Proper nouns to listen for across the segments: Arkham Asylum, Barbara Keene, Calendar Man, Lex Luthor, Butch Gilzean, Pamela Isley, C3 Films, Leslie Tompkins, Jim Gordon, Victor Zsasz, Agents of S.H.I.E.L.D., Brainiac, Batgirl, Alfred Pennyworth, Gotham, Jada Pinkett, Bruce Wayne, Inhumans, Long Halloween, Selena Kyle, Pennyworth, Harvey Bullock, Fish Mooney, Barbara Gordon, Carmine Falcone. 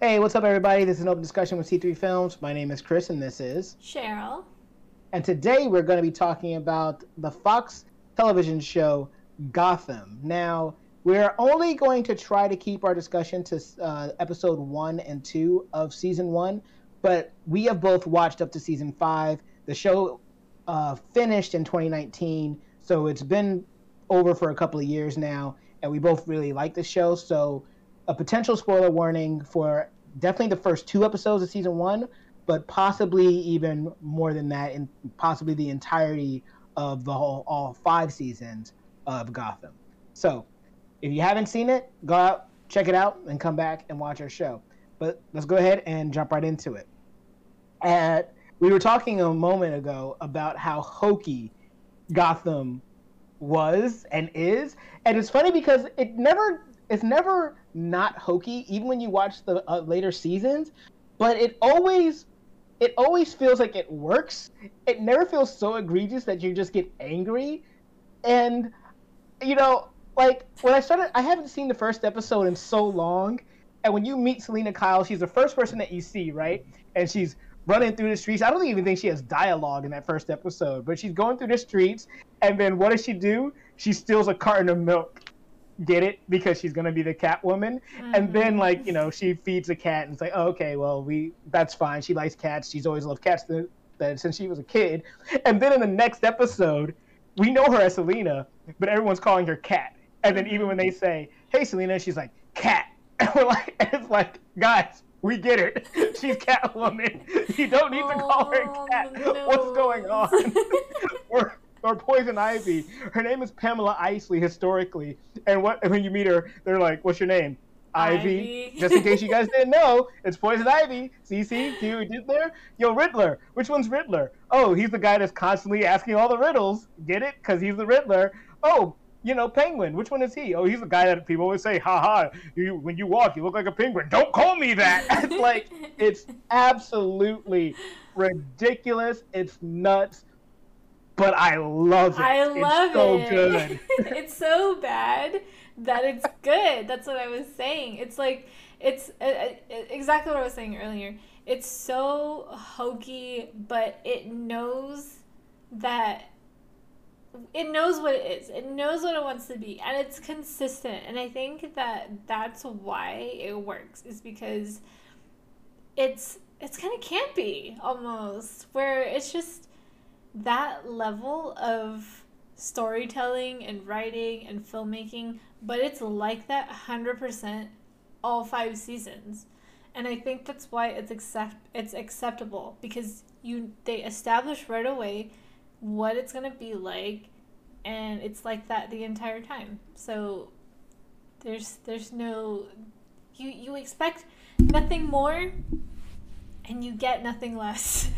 Hey, what's up, everybody? This is an open discussion with C3 Films. My name is Chris, and this is Cheryl. And today we're going to be talking about the Fox television show Gotham. Now, we're only going to try to keep our discussion to episode 1 and 2 of season 1, but we have both watched up to season 5. The show finished in 2019, so it's been over for a couple of years now, and we both really like the show, so a potential spoiler warning for definitely the first 2 episodes of season 1, but possibly even more than that, and possibly the entirety of the whole, all 5 seasons of Gotham. So if you haven't seen it, go out, check it out, and come back and watch our show. But let's go ahead and jump right into it. We were talking a moment ago about how hokey Gotham was and is, and it's funny because it's never not hokey, even when you watch the later seasons, but it always feels like it works. It never feels so egregious that you just get angry. And, you know, like, when I started, I haven't seen the first episode in so long, and when you meet Selena Kyle, she's the first person that you see, right? And she's running through the streets. I don't even think she has dialogue in that first episode, but she's going through the streets, and then what does she do? She steals a carton of milk. Get it? Because she's gonna be the Catwoman. Mm-hmm. And then, like, you know, she feeds a cat, and it's like, oh, okay, well, that's fine. She likes cats. She's always loved cats since she was a kid. And then in the next episode, we know her as Selena, but everyone's calling her Cat. And then even when they say, hey, Selena, she's like, Cat. And we're like, it's like, guys, we get it. She's Catwoman. You don't need to call her Cat. No. What's going on? Or Poison Ivy. Her name is Pamela Isley, historically. And when you meet her, they're like, what's your name? Ivy. Just in case you guys didn't know, it's Poison Ivy. CC, do you did there? Yo, Riddler. Which one's Riddler? Oh, he's the guy that's constantly asking all the riddles. Get it? Because he's the Riddler. Oh, you know, Penguin. Which one is he? Oh, he's the guy that people always say, ha-ha, when you walk, you look like a penguin. Don't call me that. It's like, it's absolutely ridiculous. It's nuts. But I love it. It's so good. It's so bad that it's good. That's what I was saying. It's like, it's exactly what I was saying earlier. It's so hokey, but it knows that it knows what it is. It knows what it wants to be, and it's consistent. And I think that that's why it works, is because it's kind of campy almost, where it's just that level of storytelling and writing and filmmaking, but it's like that 100% all 5 seasons. And I think that's why it's acceptable, because they establish right away what it's going to be like, and it's like that the entire time. So there's no, you expect nothing more and you get nothing less.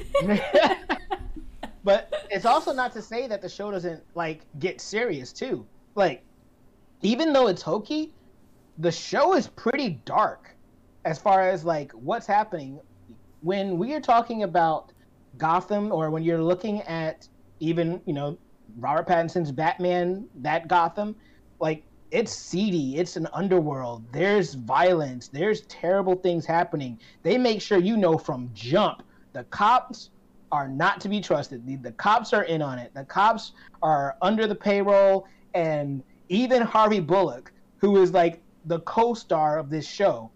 But it's also not to say that the show doesn't, like, get serious, too. Like, even though it's hokey, the show is pretty dark as far as, like, what's happening. When we are talking about Gotham, or when you're looking at even, you know, Robert Pattinson's Batman, that Gotham, like, it's seedy. It's an underworld. There's violence. There's terrible things happening. They make sure you know from jump the cops are not to be trusted. The cops are in on it. The cops are under the payroll, and even Harvey Bullock, who is like the co-star of this show,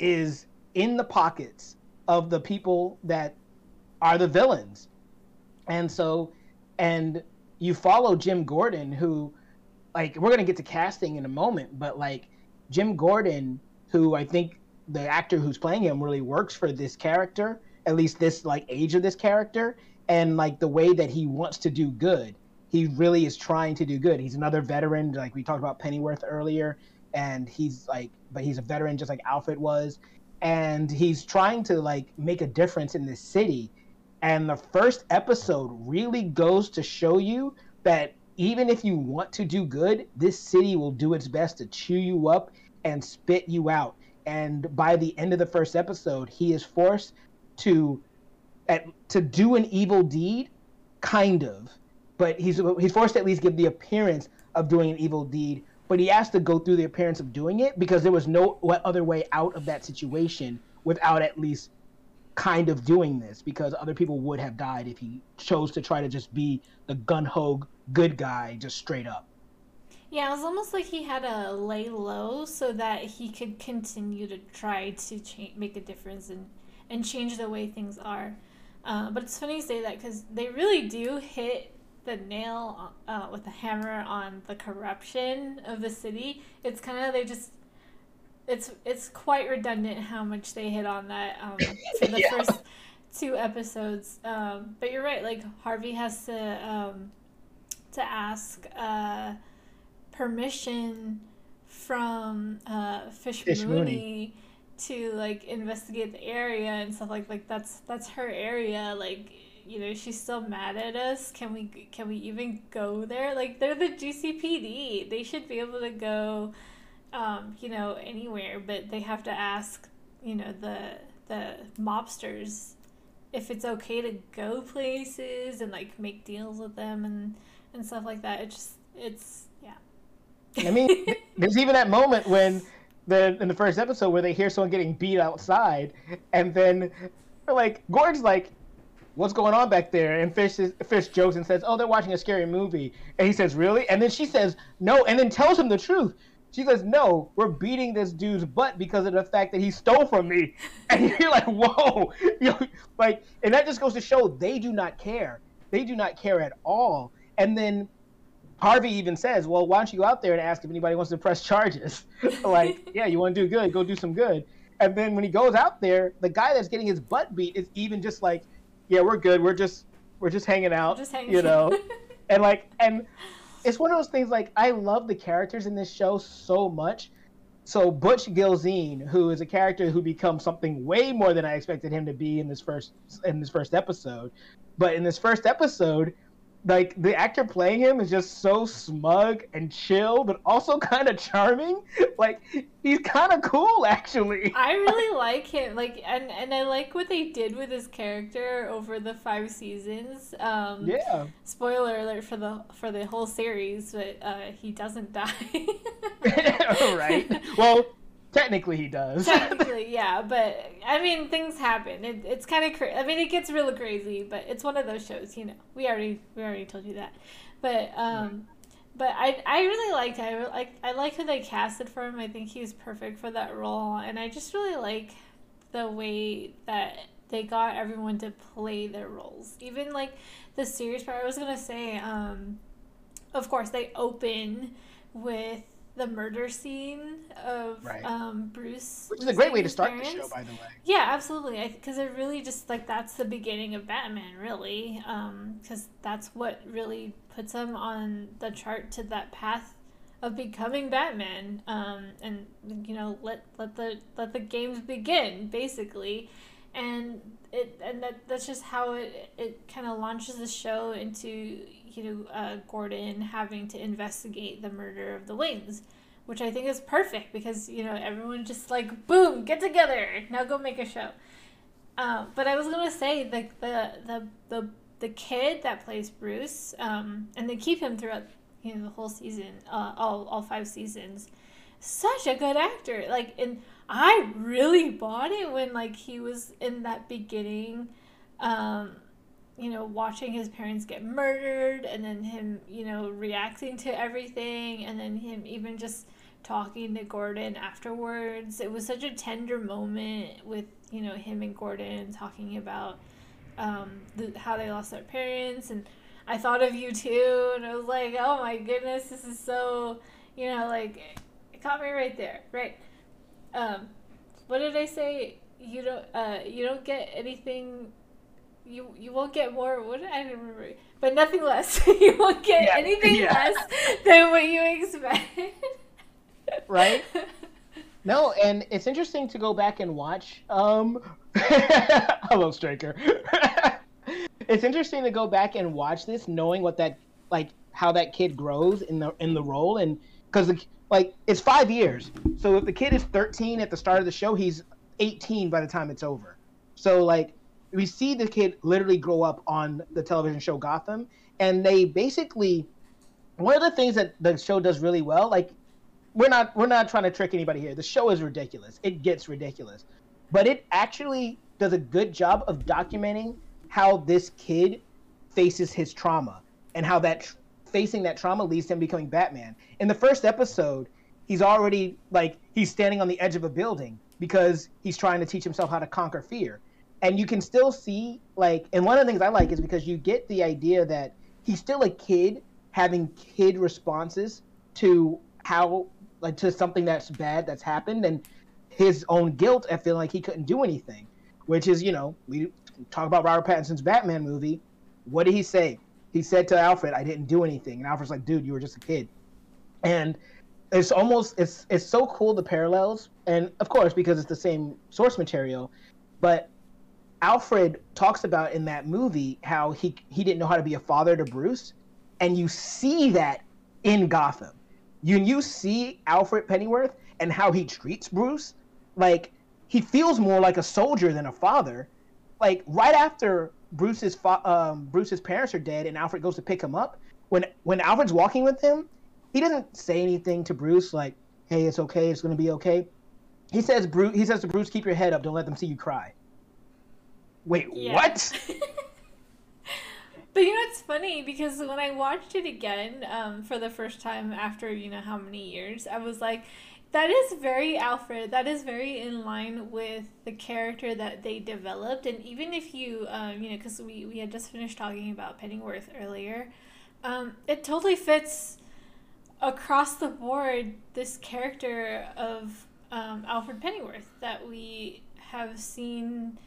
is in the pockets of the people that are the villains. And you follow Jim Gordon, who, like, we're going to get to casting in a moment, but like Jim Gordon, who I think the actor who's playing him really works for this character, at least this, like, age of this character, and, like, the way that he wants to do good. He really is trying to do good. He's another veteran, like we talked about Pennyworth earlier, and he's, like, but he's a veteran just like Alfred was, and he's trying to, like, make a difference in this city. And the first episode really goes to show you that even if you want to do good, this city will do its best to chew you up and spit you out. And by the end of the first episode, he is forced to do an evil deed, kind of, but he's forced to at least give the appearance of doing an evil deed but he has to go through the appearance of doing it because there was no other way out of that situation without at least kind of doing this, because other people would have died if he chose to try to just be the gun-ho good guy just straight up. Yeah, it was almost like he had to lay low so that he could continue to try to make a difference and change the way things are. But it's funny you say that because they really do hit the nail with a hammer on the corruption of the city. It's kind of, they just, it's quite redundant how much they hit on that for the first two episodes. But you're right, like Harvey has to ask permission from Fish Mooney to like investigate the area and stuff, like that's her area, like, you know, she's still mad at us. Can we even go there? Like, they're the GCPD. They should be able to go, you know, anywhere, but they have to ask, you know, the mobsters if it's okay to go places and like make deals with them and stuff like that. It's yeah. I mean, there's even that moment when in the first episode where they hear someone getting beat outside, and then like Gordon's like, what's going on back there? And Fish jokes and says, oh, they're watching a scary movie. And he says, really? And then she says, no, and then tells him the truth. She says, no, we're beating this dude's butt because of the fact that he stole from me. And you're like, whoa. You know, like, and that just goes to show they do not care. They do not care at all. And then Harvey even says, well, why don't you go out there and ask if anybody wants to press charges? Like, yeah, you want to do good, go do some good. And then when he goes out there, the guy that's getting his butt beat is even just like, yeah, we're good. We're just hanging out, you know, and it's one of those things. Like, I love the characters in this show so much. So Butch Gilzean, who is a character who becomes something way more than I expected him to be in this first episode, but in this first episode, like, the actor playing him is just so smug and chill, but also kind of charming. Like, he's kind of cool, actually. I really like him. Like, and I like what they did with his character over the 5 seasons. Yeah. Spoiler alert for the whole series, but he doesn't die. Right. Well, technically he does. Technically, yeah. But, I mean, things happen. It's kind of crazy. I mean, it gets really crazy, but it's one of those shows, you know. We already told you that. But but I really liked him. I like who they casted for him. I think he's perfect for that role. And I just really like the way that they got everyone to play their roles. Even, like, the serious part, I was going to say, of course, they open with the murder scene of Bruce, which is a great way to start the show, by the way. Yeah, absolutely, because it really just, like, that's the beginning of Batman, really, because that's what really puts him on the chart to that path of becoming Batman, and, you know, let the games begin, basically, and that's just how it kind of launches the show into, you know, Gordon having to investigate the murder of the Waynes, which I think is perfect because, you know, everyone just like, boom, get together, now go make a show. But I was gonna say, like, the kid that plays Bruce, and they keep him throughout, you know, the whole season, all 5 seasons. Such a good actor, like, and I really bought it when, like, he was in that beginning. You know, watching his parents get murdered, and then him, you know, reacting to everything, and then him even just talking to Gordon afterwards. It was such a tender moment with, you know, him and Gordon talking about how they lost their parents, and I thought of you too, and I was like, oh my goodness, this is so, you know, like, it caught me right there, right? What did I say? You don't get anything. You won't get more. What I don't remember, but nothing less. You won't get anything less than what you expect. Right? No, and it's interesting to go back and watch. Hello, Straker. It's interesting to go back and watch this, knowing what that, like, how that kid grows in the role, and because, like, it's 5 years. So if the kid is 13 at the start of the show, he's 18 by the time it's over. So, like, we see the kid literally grow up on the television show Gotham, and they basically, one of the things that the show does really well, like, we're not trying to trick anybody here. The show is ridiculous. It gets ridiculous. But it actually does a good job of documenting how this kid faces his trauma and how that facing that trauma leads to him becoming Batman. In the first episode, he's already like he's standing on the edge of a building because he's trying to teach himself how to conquer fear. And you can still see, like, and one of the things I like is because you get the idea that he's still a kid having kid responses to how, like, to something that's bad that's happened and his own guilt at feeling like he couldn't do anything, which is, you know, we talk about Robert Pattinson's Batman movie. What did he say? He said to Alfred, "I didn't do anything." And Alfred's like, "Dude, you were just a kid." And it's almost, it's so cool, the parallels. And of course, because it's the same source material, but Alfred talks about in that movie how he didn't know how to be a father to Bruce, and you see that in Gotham. You see Alfred Pennyworth and how he treats Bruce. Like, he feels more like a soldier than a father. Like, right after Bruce's parents are dead and Alfred goes to pick him up, when Alfred's walking with him, he doesn't say anything to Bruce like, "Hey, it's okay, it's going to be okay." He says to Bruce, "Keep your head up, don't let them see you cry." Wait, yeah. What? But you know, it's funny because when I watched it again for the first time after, you know, how many years, I was like, that is very Alfred. That is very in line with the character that they developed. And even if you, you know, because we had just finished talking about Pennyworth earlier, it totally fits across the board this character of Alfred Pennyworth that we have seen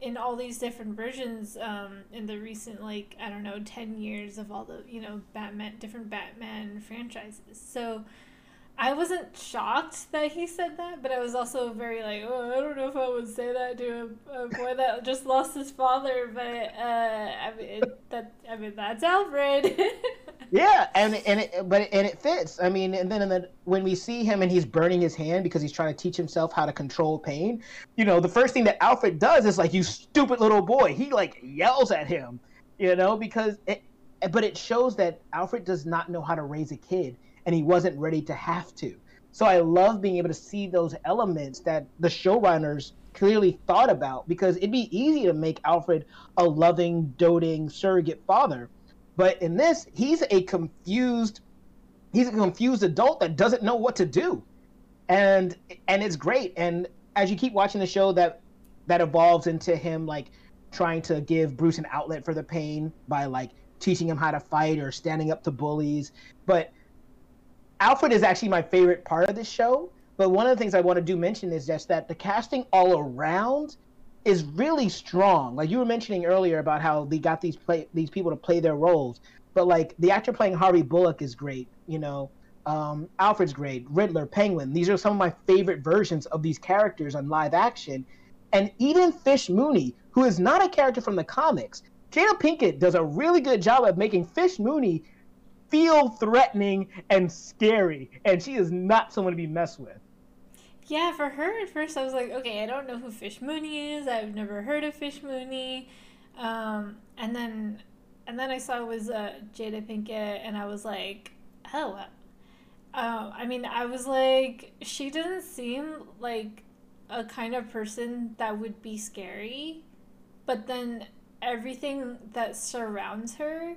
in all these different versions in the recent, like, I don't know, 10 years of all the, you know, different Batman franchises. So I wasn't shocked that he said that, but I was also very like, oh, I don't know if I would say that to a boy that just lost his father, but I mean that's Alfred. Yeah, and it fits. I mean, and then when we see him and he's burning his hand because he's trying to teach himself how to control pain, you know, the first thing that Alfred does is like, "You stupid little boy." He like yells at him, you know, because it shows that Alfred does not know how to raise a kid and he wasn't ready to have to. So I love being able to see those elements that the showrunners clearly thought about, because it'd be easy to make Alfred a loving, doting surrogate father. But in this, he's a confused adult that doesn't know what to do. And it's great. And as you keep watching the show, that evolves into him like trying to give Bruce an outlet for the pain by like teaching him how to fight or standing up to bullies. But Alfred is actually my favorite part of this show. But one of the things I want to do mention is just that the casting all around is really strong. Like you were mentioning earlier about how they got these people to play their roles, but like the actor playing Harvey Bullock is great, you know, Alfred's great, Riddler, Penguin. These are some of my favorite versions of these characters on live action. And even Fish Mooney, who is not a character from the comics, Jada Pinkett does a really good job of making Fish Mooney feel threatening and scary, and she is not someone to be messed with. Yeah, for her at first I was like, okay, I don't know who Fish Mooney is. I've never heard of Fish Mooney. And then I saw it was Jada Pinkett, and I was like, oh. I mean, I was like, she doesn't seem like a kind of person that would be scary. But then everything that surrounds her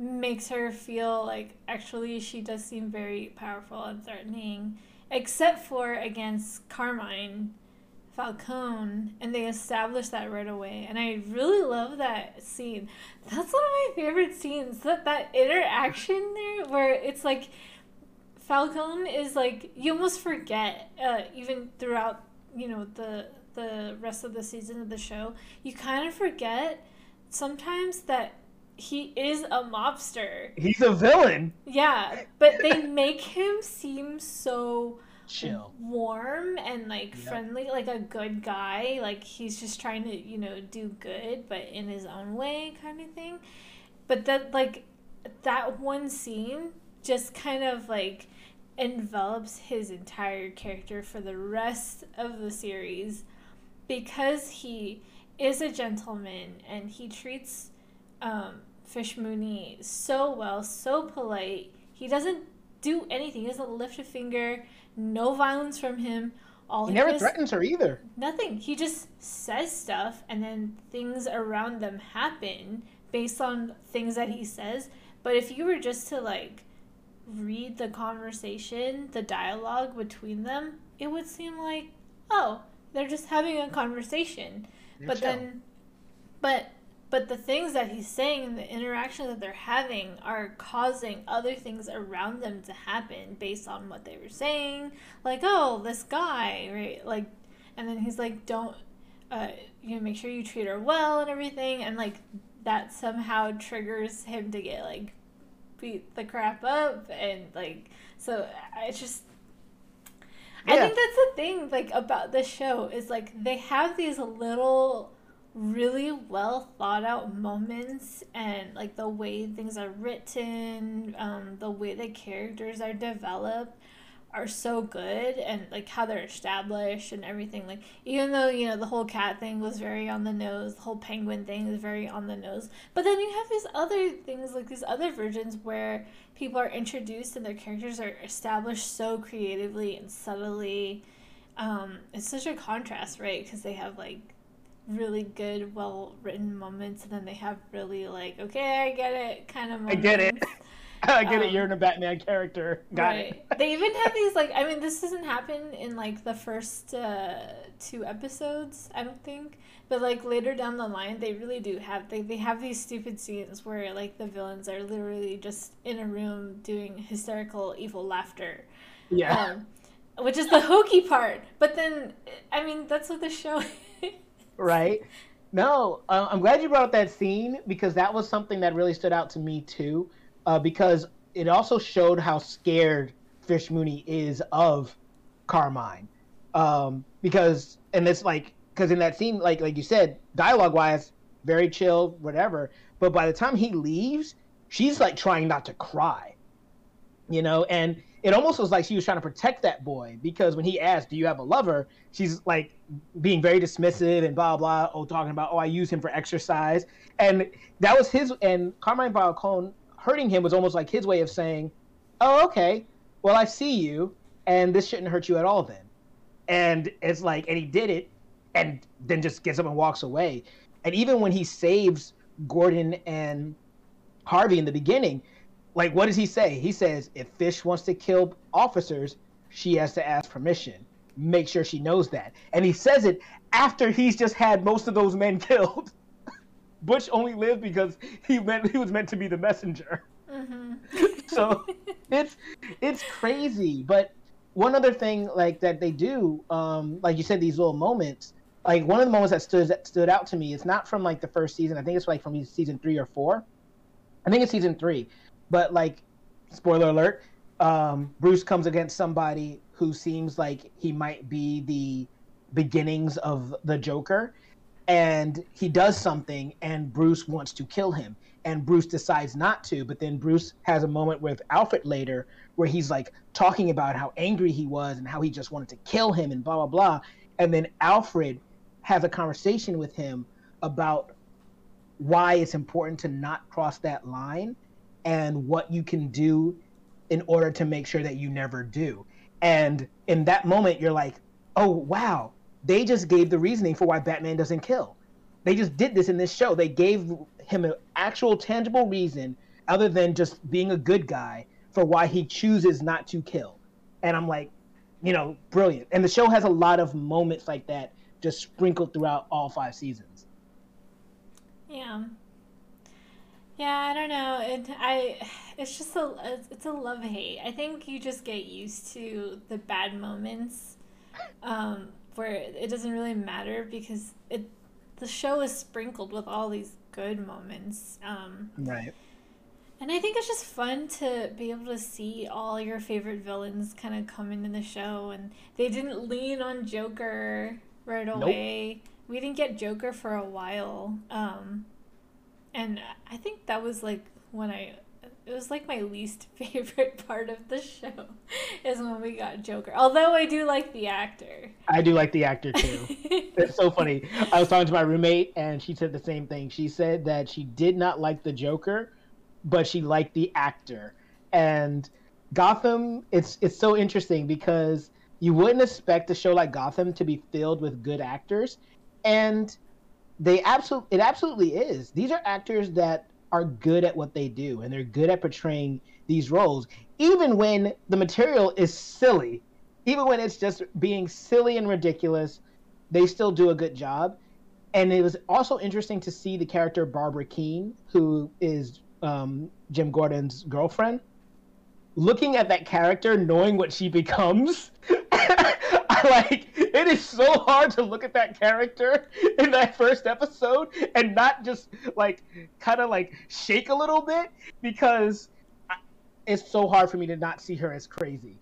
makes her feel like actually she does seem very powerful and threatening. Except for against Carmine Falcone, and they established that right away. And I really love that scene. That's one of my favorite scenes, that interaction there where it's like Falcone is like, you almost forget even throughout, you know, the rest of the season of the show, you kind of forget sometimes that he is a mobster. He's a villain. Yeah, but they make him seem so chill, warm, and like friendly, like a good guy. Like he's just trying to, you know, do good, but in his own way, kind of thing. But that, like, that one scene just kind of like envelops his entire character for the rest of the series, because he is a gentleman and he treats Fish Mooney so well, so polite. He doesn't do anything. He doesn't lift a finger. No violence from him. He never threatens her either. Nothing. He just says stuff, and then things around them happen based on things that he says. But if you were just to, like, read the conversation, the dialogue between them, it would seem like, oh, they're just having a conversation. But the things that he's saying and the interactions that they're having are causing other things around them to happen based on what they were saying. Like, oh, this guy, right? Like, and then he's like, don't, you know, make sure you treat her well and everything. And, like, that somehow triggers him to get, like, beat the crap up. And, like, so it's just, yeah. I think that's the thing, like, about this show is, like, they have these little really well thought out moments, and like the way things are written, the way the characters are developed are so good, and like how they're established and everything. Like, even though, you know, the whole cat thing was very on the nose, the whole penguin thing is very on the nose, but then you have these other things, like these other versions where people are introduced and their characters are established so creatively and subtly. It's such a contrast, right? Because they have like really good, well-written moments, and then they have really, like, okay, I get it kind of moments. I get it. I get it. You're in a Batman character. Got it. They even have these, like, I mean, this doesn't happen in, like, the first 2 episodes, I don't think. But, like, later down the line, they really do have, they have these stupid scenes where, like, the villains are literally just in a room doing hysterical, evil laughter. Yeah. Which is the hokey part. But then, I mean, that's what the show is. Right? No, I'm glad you brought up that scene, because that was something that really stood out to me too, because it also showed how scared Fish Mooney is of Carmine. Because in that scene, like you said, dialogue-wise, very chill, whatever. But by the time he leaves, she's like trying not to cry, you know? And it almost was like she was trying to protect that boy, because when he asked, do you have a lover? She's like being very dismissive and blah, blah, talking about, I use him for exercise. And that was his, and Carmine Falcone hurting him was almost like his way of saying, oh, okay, well, I see you, and this shouldn't hurt you at all then. And it's like, and he did it, and then just gets up and walks away. And even when he saves Gordon and Harvey in the beginning, like, what does he say? He says, if Fish wants to kill officers, she has to ask permission. Make sure she knows that. And he says it after he's just had most of those men killed. Butch only lived because he was meant to be the messenger. Mm-hmm. So it's crazy. But one other thing, like, that they do, like you said, these little moments, like one of the moments that stood out to me, it's not from like the first season. I think it's like from season 3 or 4. I think it's season 3. But, like, spoiler alert, Bruce comes against somebody who seems like he might be the beginnings of the Joker. And he does something, and Bruce wants to kill him. And Bruce decides not to, but then Bruce has a moment with Alfred later where he's, like, talking about how angry he was and how he just wanted to kill him and blah, blah, blah. And then Alfred has a conversation with him about why it's important to not cross that line, and what you can do in order to make sure that you never do. And in that moment, you're like, oh, wow, they just gave the reasoning for why Batman doesn't kill. They just did this in this show. They gave him an actual tangible reason other than just being a good guy for why he chooses not to kill. And I'm like, you know, brilliant. And the show has a lot of moments like that just sprinkled throughout all 5 seasons. Yeah. Yeah, I don't know. It's just a love-hate. I think you just get used to the bad moments, where it doesn't really matter because the show is sprinkled with all these good moments. Right. And I think it's just fun to be able to see all your favorite villains kind of come into the show, and they didn't lean on Joker right away. Nope. We didn't get Joker for a while. And I think that was, like, it was, like, my least favorite part of the show is when we got Joker. Although I do like the actor. I do like the actor, too. It's so funny. I was talking to my roommate, and she said the same thing. She said that she did not like the Joker, but she liked the actor. And Gotham, it's so interesting because you wouldn't expect a show like Gotham to be filled with good actors, and it absolutely is. These are actors that are good at what they do, and they're good at portraying these roles, even when the material is silly, even when it's just being silly and ridiculous, they still do a good job. And it was also interesting to see the character Barbara Keene, who is Jim Gordon's girlfriend, looking at that character, knowing what she becomes. Like, it is so hard to look at that character in that first episode and not just, like, kind of, like, shake a little bit, because it's so hard for me to not see her as crazy.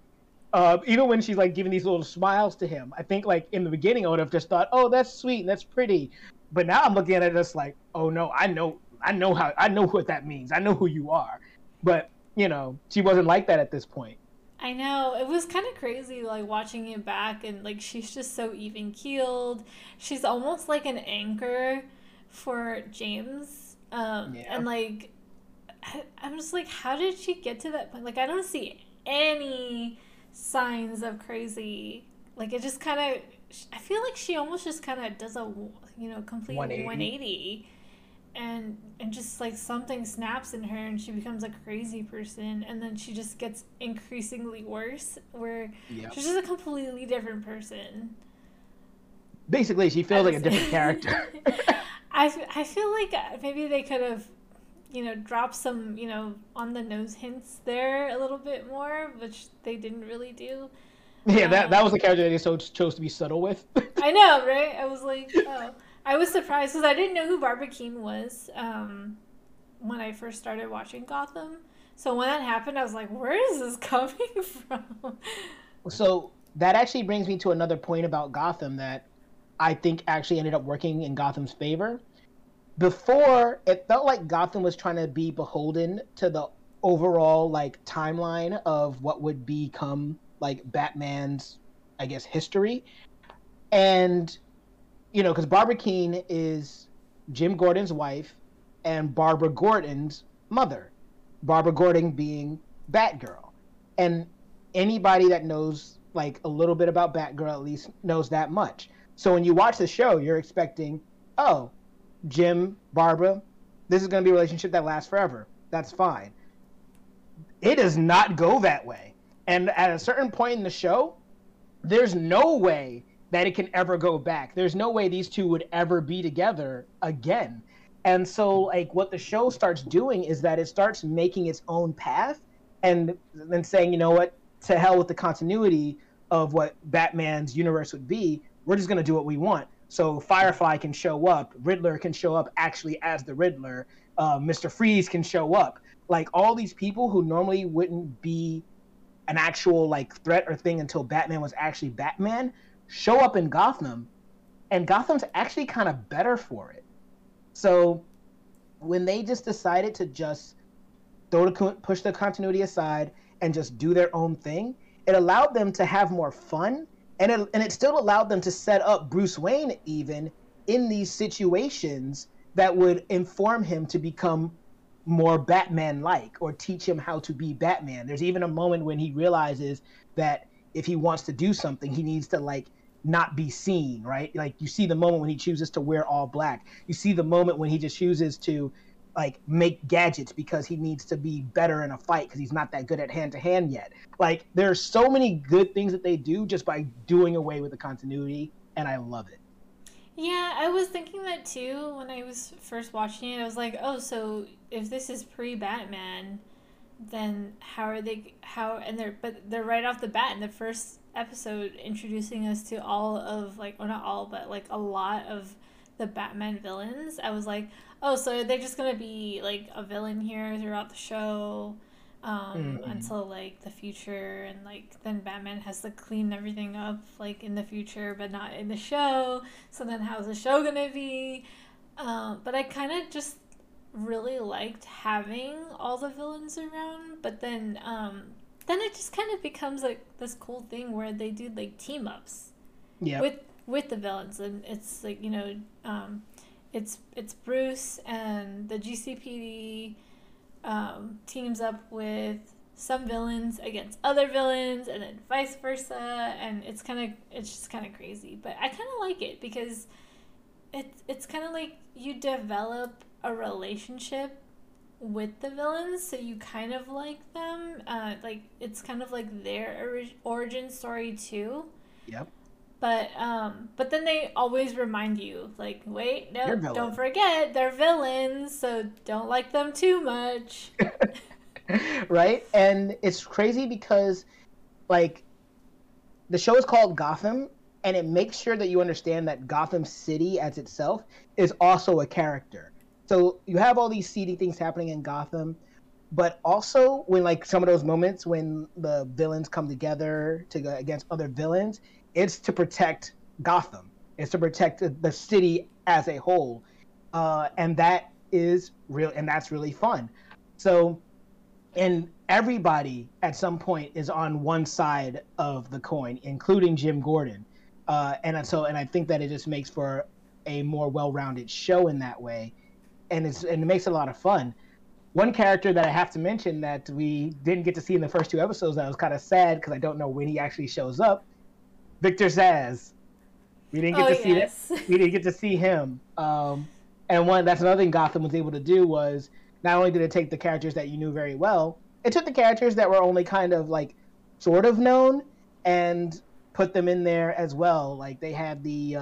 Even when she's, like, giving these little smiles to him. I think, like, in the beginning, I would have just thought, oh, that's sweet and that's pretty. But now I'm looking at it just like, oh, no, I know what that means. I know who you are. But, you know, she wasn't like that at this point. I know. It was kind of crazy, like, watching it back, and, like, she's just so even-keeled. She's almost like an anchor for James. Yeah. And, like, I'm just like, how did she get to that point? Like, I don't see any signs of crazy. Like, it just kind of, I feel like she almost just kind of does a, you know, complete 180. And just, like, something snaps in her and she becomes a crazy person, and then she just gets increasingly worse, where she's just a completely different person. Basically, she feels like a different character. I feel like maybe they could have, you know, dropped some, you know, on-the-nose hints there a little bit more, which they didn't really do. Yeah, that was the character they chose to be subtle with. I know, right? I was like, oh. I was surprised because I didn't know who Barbara Keene was when I first started watching Gotham. So when that happened, I was like, where is this coming from? So that actually brings me to another point about Gotham that I think actually ended up working in Gotham's favor. Before, it felt like Gotham was trying to be beholden to the overall, like, timeline of what would become, like, Batman's, I guess, history. And, you know, because Barbara Keene is Jim Gordon's wife and Barbara Gordon's mother. Barbara Gordon being Batgirl. And anybody that knows, like, a little bit about Batgirl at least knows that much. So when you watch the show, you're expecting, oh, Jim, Barbara, this is going to be a relationship that lasts forever. That's fine. It does not go that way. And at a certain point in the show, there's no way that it can ever go back. There's no way these two would ever be together again. And so, like, what the show starts doing is that it starts making its own path and then saying, you know what, to hell with the continuity of what Batman's universe would be. We're just going to do what we want. So Firefly can show up. Riddler can show up actually as the Riddler. Mr. Freeze can show up. Like, all these people who normally wouldn't be an actual, like, threat or thing until Batman was actually Batman show up in Gotham, and Gotham's actually kind of better for it. So when they just decided to just push the continuity aside and just do their own thing, it allowed them to have more fun, and it still allowed them to set up Bruce Wayne even in these situations that would inform him to become more Batman-like or teach him how to be Batman. There's even a moment when he realizes that if he wants to do something, he needs to, like, not be seen, right? Like, you see the moment when he chooses to wear all black. You see the moment when he just chooses to, like, make gadgets because he needs to be better in a fight because he's not that good at hand-to-hand yet. Like, there are so many good things that they do just by doing away with the continuity, and I love it. Yeah, I was thinking that, too, when I was first watching it. I was like, oh, so if this is pre-Batman, then they're right off the bat in the first episode introducing us to all of, like, well, not all, but, like, a lot of the Batman villains. I was like, oh, so they're just gonna be, like, a villain here throughout the show until, like, the future, and, like, then Batman has to clean everything up, like, in the future but not in the show. So then how's the show gonna be? But I kind of just really liked having all the villains around, but then it just kind of becomes, like, this cool thing where they do, like, team ups with the villains, and it's like, you know, it's Bruce and the GCPD teams up with some villains against other villains, and then vice versa, and it's just kind of crazy. But I kind of like it because it's kind of like you develop a relationship with the villains, so you kind of like them. Like it's kind of like their origin story too. Yep. But then they always remind you, like, wait, no, don't forget, they're villains, so don't like them too much. Right? And it's crazy because, like, the show is called Gotham, and it makes sure that you understand that Gotham City as itself is also a character. So you have all these seedy things happening in Gotham, but also when, like, some of those moments when the villains come together to go against other villains, it's to protect Gotham. It's to protect the city as a whole. And that is real, and that's really fun. So... and everybody at some point is on one side of the coin, including Jim Gordon. And I think that it just makes for a more well-rounded show in that way. And it makes it a lot of fun. One character that I have to mention that we didn't get to see in the first two episodes, that was kind of sad because I don't know when he actually shows up, Victor Zsasz. We didn't get to see that. We didn't get to see him. That's another thing Gotham was able to do was, not only did it take the characters that you knew very well, it took the characters that were only kind of like sort of known and put them in there as well. Like they had the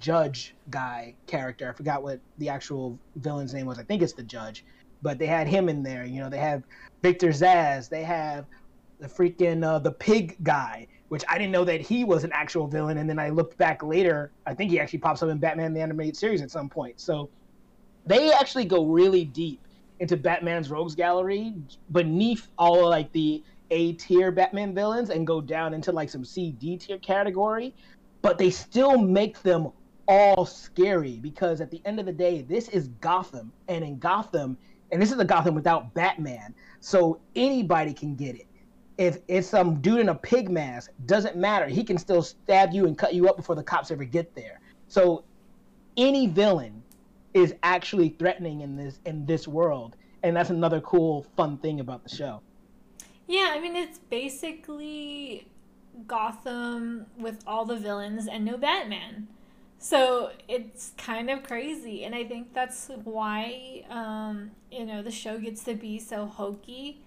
judge guy character. I forgot what the actual villain's name was. I think it's the judge, but they had him in there. You know, they have Victor Zsasz. They have the freaking the pig guy, which I didn't know that he was an actual villain. And then I looked back later. I think he actually pops up in Batman the Animated Series at some point. So. They actually go really deep into Batman's rogues gallery beneath all like the A-tier Batman villains and go down into like some C-D-tier category, but they still make them all scary because at the end of the day, this is Gotham, and in Gotham, and this is a Gotham without Batman, so anybody can get it. If it's some dude in a pig mask, doesn't matter. He can still stab you and cut you up before the cops ever get there. So any villain is actually threatening in this world, and that's another cool, fun thing about the show. Yeah, I mean it's basically Gotham with all the villains and no Batman, so it's kind of crazy, and I think that's why the show gets to be so hokey,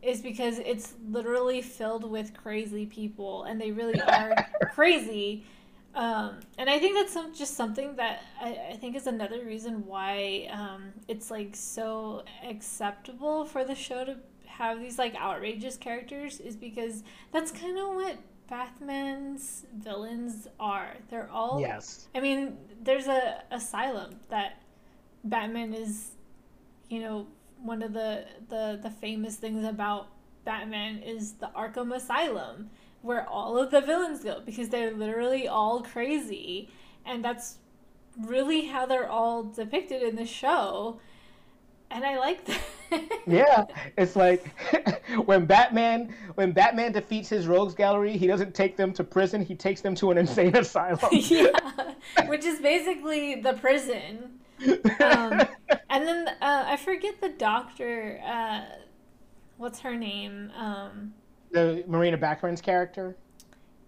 is because it's literally filled with crazy people, and they really are crazy. And I think that's something that I think is another reason why it's like so acceptable for the show to have these like outrageous characters, is because that's kind of what Batman's villains are. They're all yes. I mean, there's a asylum that Batman is, one of the famous things about Batman is the Arkham Asylum, where all of the villains go because they're literally all crazy, and that's really how they're all depicted in the show, and I like that. Yeah, it's like when Batman defeats his rogues gallery, he doesn't take them to prison, he takes them to an insane asylum. Yeah, which is basically the prison. And then I forget the doctor, what's her name? The Marina Baccarin's character,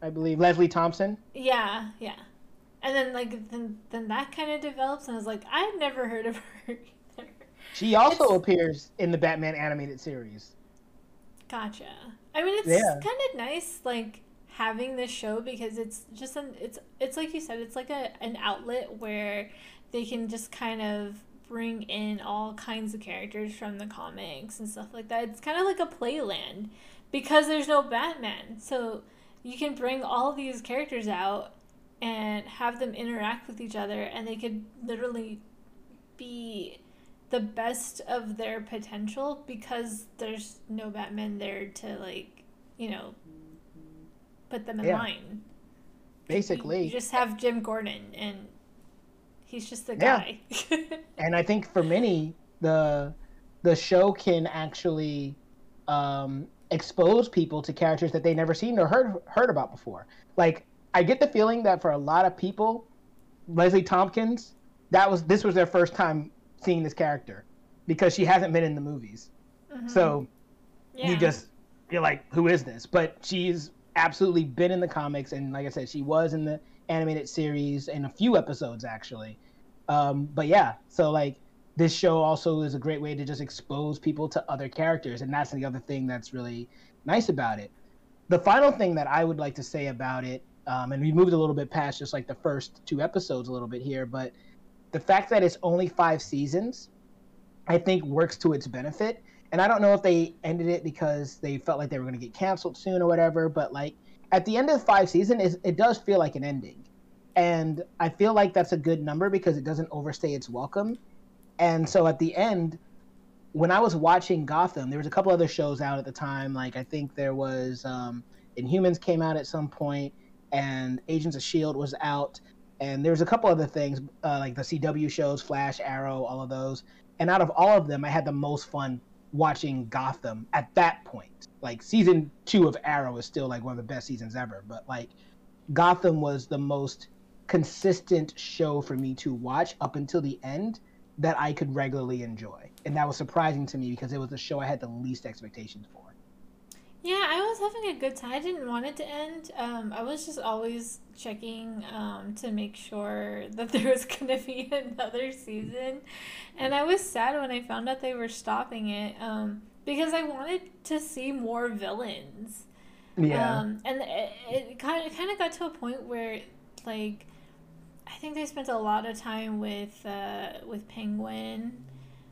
I believe, Leslie Thompson. Yeah, and then like then that kind of develops, and I was like, I've never heard of her either. She also appears in the Batman Animated Series. Gotcha. I mean, it's kind of nice, like having this show because it's just it's like you said, it's like an outlet where they can just kind of bring in all kinds of characters from the comics and stuff like that. It's kind of like a playland. Because there's no Batman, so you can bring all these characters out and have them interact with each other, and they could literally be the best of their potential because there's no Batman there to, like, put them in line. Basically. You just have Jim Gordon, and he's just the guy. And I think for many, the show can actually... expose people to characters that they never seen or heard about before. Like, I get the feeling that for a lot of people, Leslie Tompkins, this was their first time seeing this character because she hasn't been in the movies. Mm-hmm. So you just feel like, who is this? But she's absolutely been in the comics, and like I said, she was in the animated series in a few episodes actually. But yeah, so like this show also is a great way to just expose people to other characters, and that's the other thing that's really nice about it. The final thing that I would like to say about it, and we moved a little bit past just like the first two episodes a little bit here, but the fact that it's only 5 seasons, I think works to its benefit. And I don't know if they ended it because they felt like they were going to get canceled soon or whatever, but like at the end of 5 seasons, it does feel like an ending. And I feel like that's a good number because it doesn't overstay its welcome. And so at the end, when I was watching Gotham, there was a couple other shows out at the time. Like I think there was Inhumans came out at some point, and Agents of S.H.I.E.L.D. was out. And there was a couple other things, like the CW shows, Flash, Arrow, all of those. And out of all of them, I had the most fun watching Gotham at that point. Like season 2 of Arrow is still like one of the best seasons ever. But like Gotham was the most consistent show for me to watch up until the end that I could regularly enjoy. And that was surprising to me because it was the show I had the least expectations for. Yeah, I was having a good time. I didn't want it to end. I was just always checking to make sure that there was going to be another season. And I was sad when I found out they were stopping it because I wanted to see more villains. Yeah. And it kind of got to a point where, like, I think they spent a lot of time with Penguin.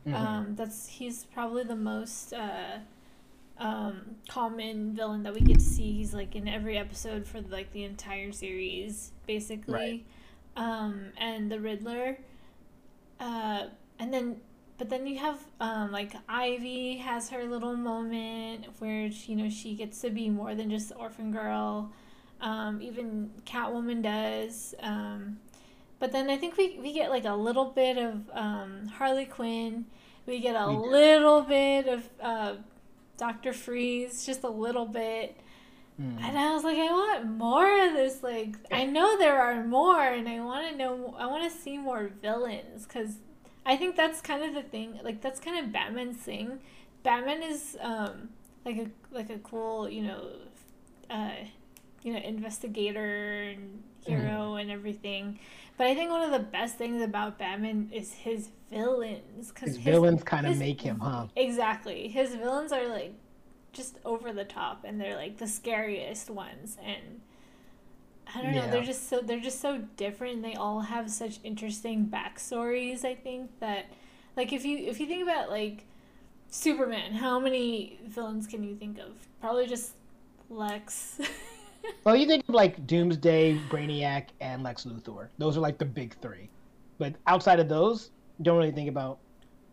Mm-hmm. He's probably the most common villain that we get to see. He's like in every episode for like the entire series, basically. Right. And the Riddler. But then you have like Ivy has her little moment where she gets to be more than just the orphan girl. Even Catwoman does. But then I think we get like a little bit of Harley Quinn. We get a little bit of Dr. Freeze, just a little bit. Mm. And I was like, I want more of this. Like, I know there are more, and I want to see more villains, because I think that's kind of the thing. Like, that's kind of Batman's thing. Batman is like a cool, investigator and hero and everything, but I think one of the best things about Batman is his villains, because his villains kind of make him, huh? Exactly. His villains are like just over the top, and they're like the scariest ones, and I don't know, they're just so different, and they all have such interesting backstories. I think that, like, if you think about like Superman, how many villains can you think of? Probably just Lex. Well, you think of like Doomsday, Brainiac, and Lex Luthor. Those are like the big three. But outside of those, don't really think about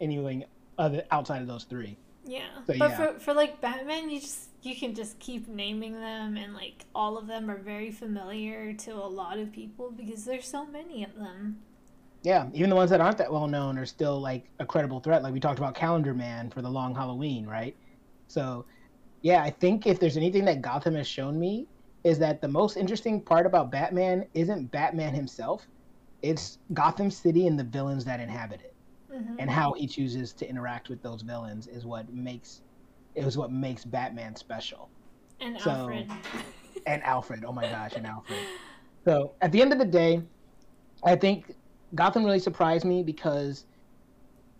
anything other outside of those three. Yeah. So, but for like Batman, you can just keep naming them, and like all of them are very familiar to a lot of people because there's so many of them. Yeah, even the ones that aren't that well known are still like a credible threat. Like we talked about Calendar Man for the Long Halloween, right? So, yeah, I think if there's anything that Gotham has shown me, is that the most interesting part about Batman isn't Batman himself. It's Gotham City and the villains that inhabit it. Mm-hmm. And how he chooses to interact with those villains is what makes Batman special. Alfred. And Alfred. Oh my gosh, and Alfred. So at the end of the day, I think Gotham really surprised me because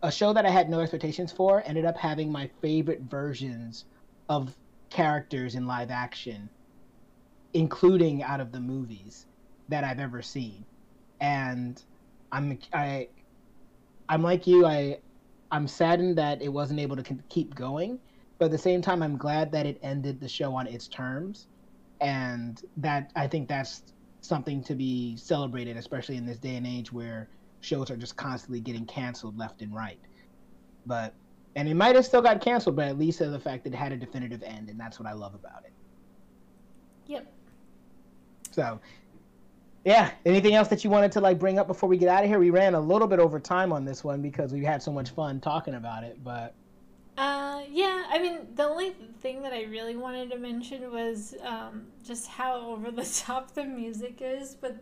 a show that I had no expectations for ended up having my favorite versions of characters in live action, including out of the movies that I've ever seen. And I'm like you, I'm saddened that it wasn't able to keep going, but at the same time, I'm glad that it ended the show on its terms. And that, I think that's something to be celebrated, especially in this day and age where shows are just constantly getting canceled left and right. And it might have still got canceled, but at least the fact that it had a definitive end, and that's what I love about it. Yep. So, yeah. Anything else that you wanted to like bring up before we get out of here? We ran a little bit over time on this one because we had so much fun talking about it, but. Yeah. I mean, the only thing that I really wanted to mention was just how over the top the music is, but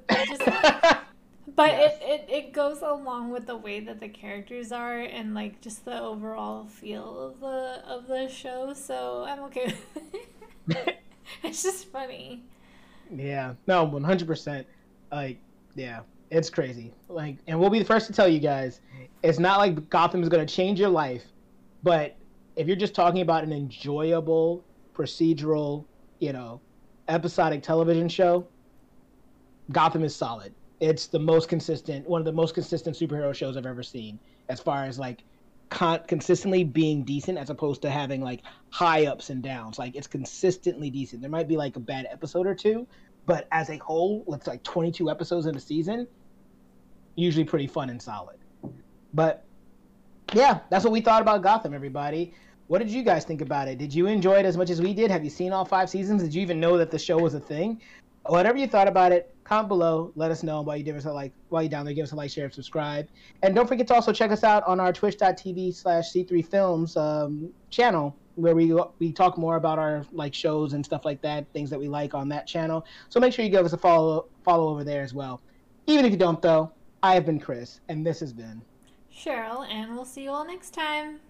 But it goes along with the way that the characters are and like just the overall feel of the show. So I'm okay with it. It's just funny. Yeah. No, 100%. Like, yeah, it's crazy. Like, and we'll be the first to tell you guys, it's not like Gotham is going to change your life, but if you're just talking about an enjoyable procedural, you know, episodic television show, Gotham is solid. It's the most consistent, one of the most consistent superhero shows I've ever seen, as far as like consistently being decent, as opposed to having like high ups and downs. Like, it's consistently decent. There might be like a bad episode or two, but as a whole, it's like 22 episodes in a season, usually pretty fun and solid. But yeah, that's what we thought about Gotham, everybody. What did you guys think about it? Did you enjoy it as much as we did? Have you seen all 5 seasons? Did you even know that the show was a thing? Whatever you thought about it, comment down below. Let us know while you're down there. Give us a like, share, and subscribe. And don't forget to also check us out on our twitch.tv/C3Films channel, where we talk more about our like shows and stuff like that, things that we like on that channel. So make sure you give us a follow over there as well. Even if you don't, though, I have been Chris, and this has been Cheryl, and we'll see you all next time.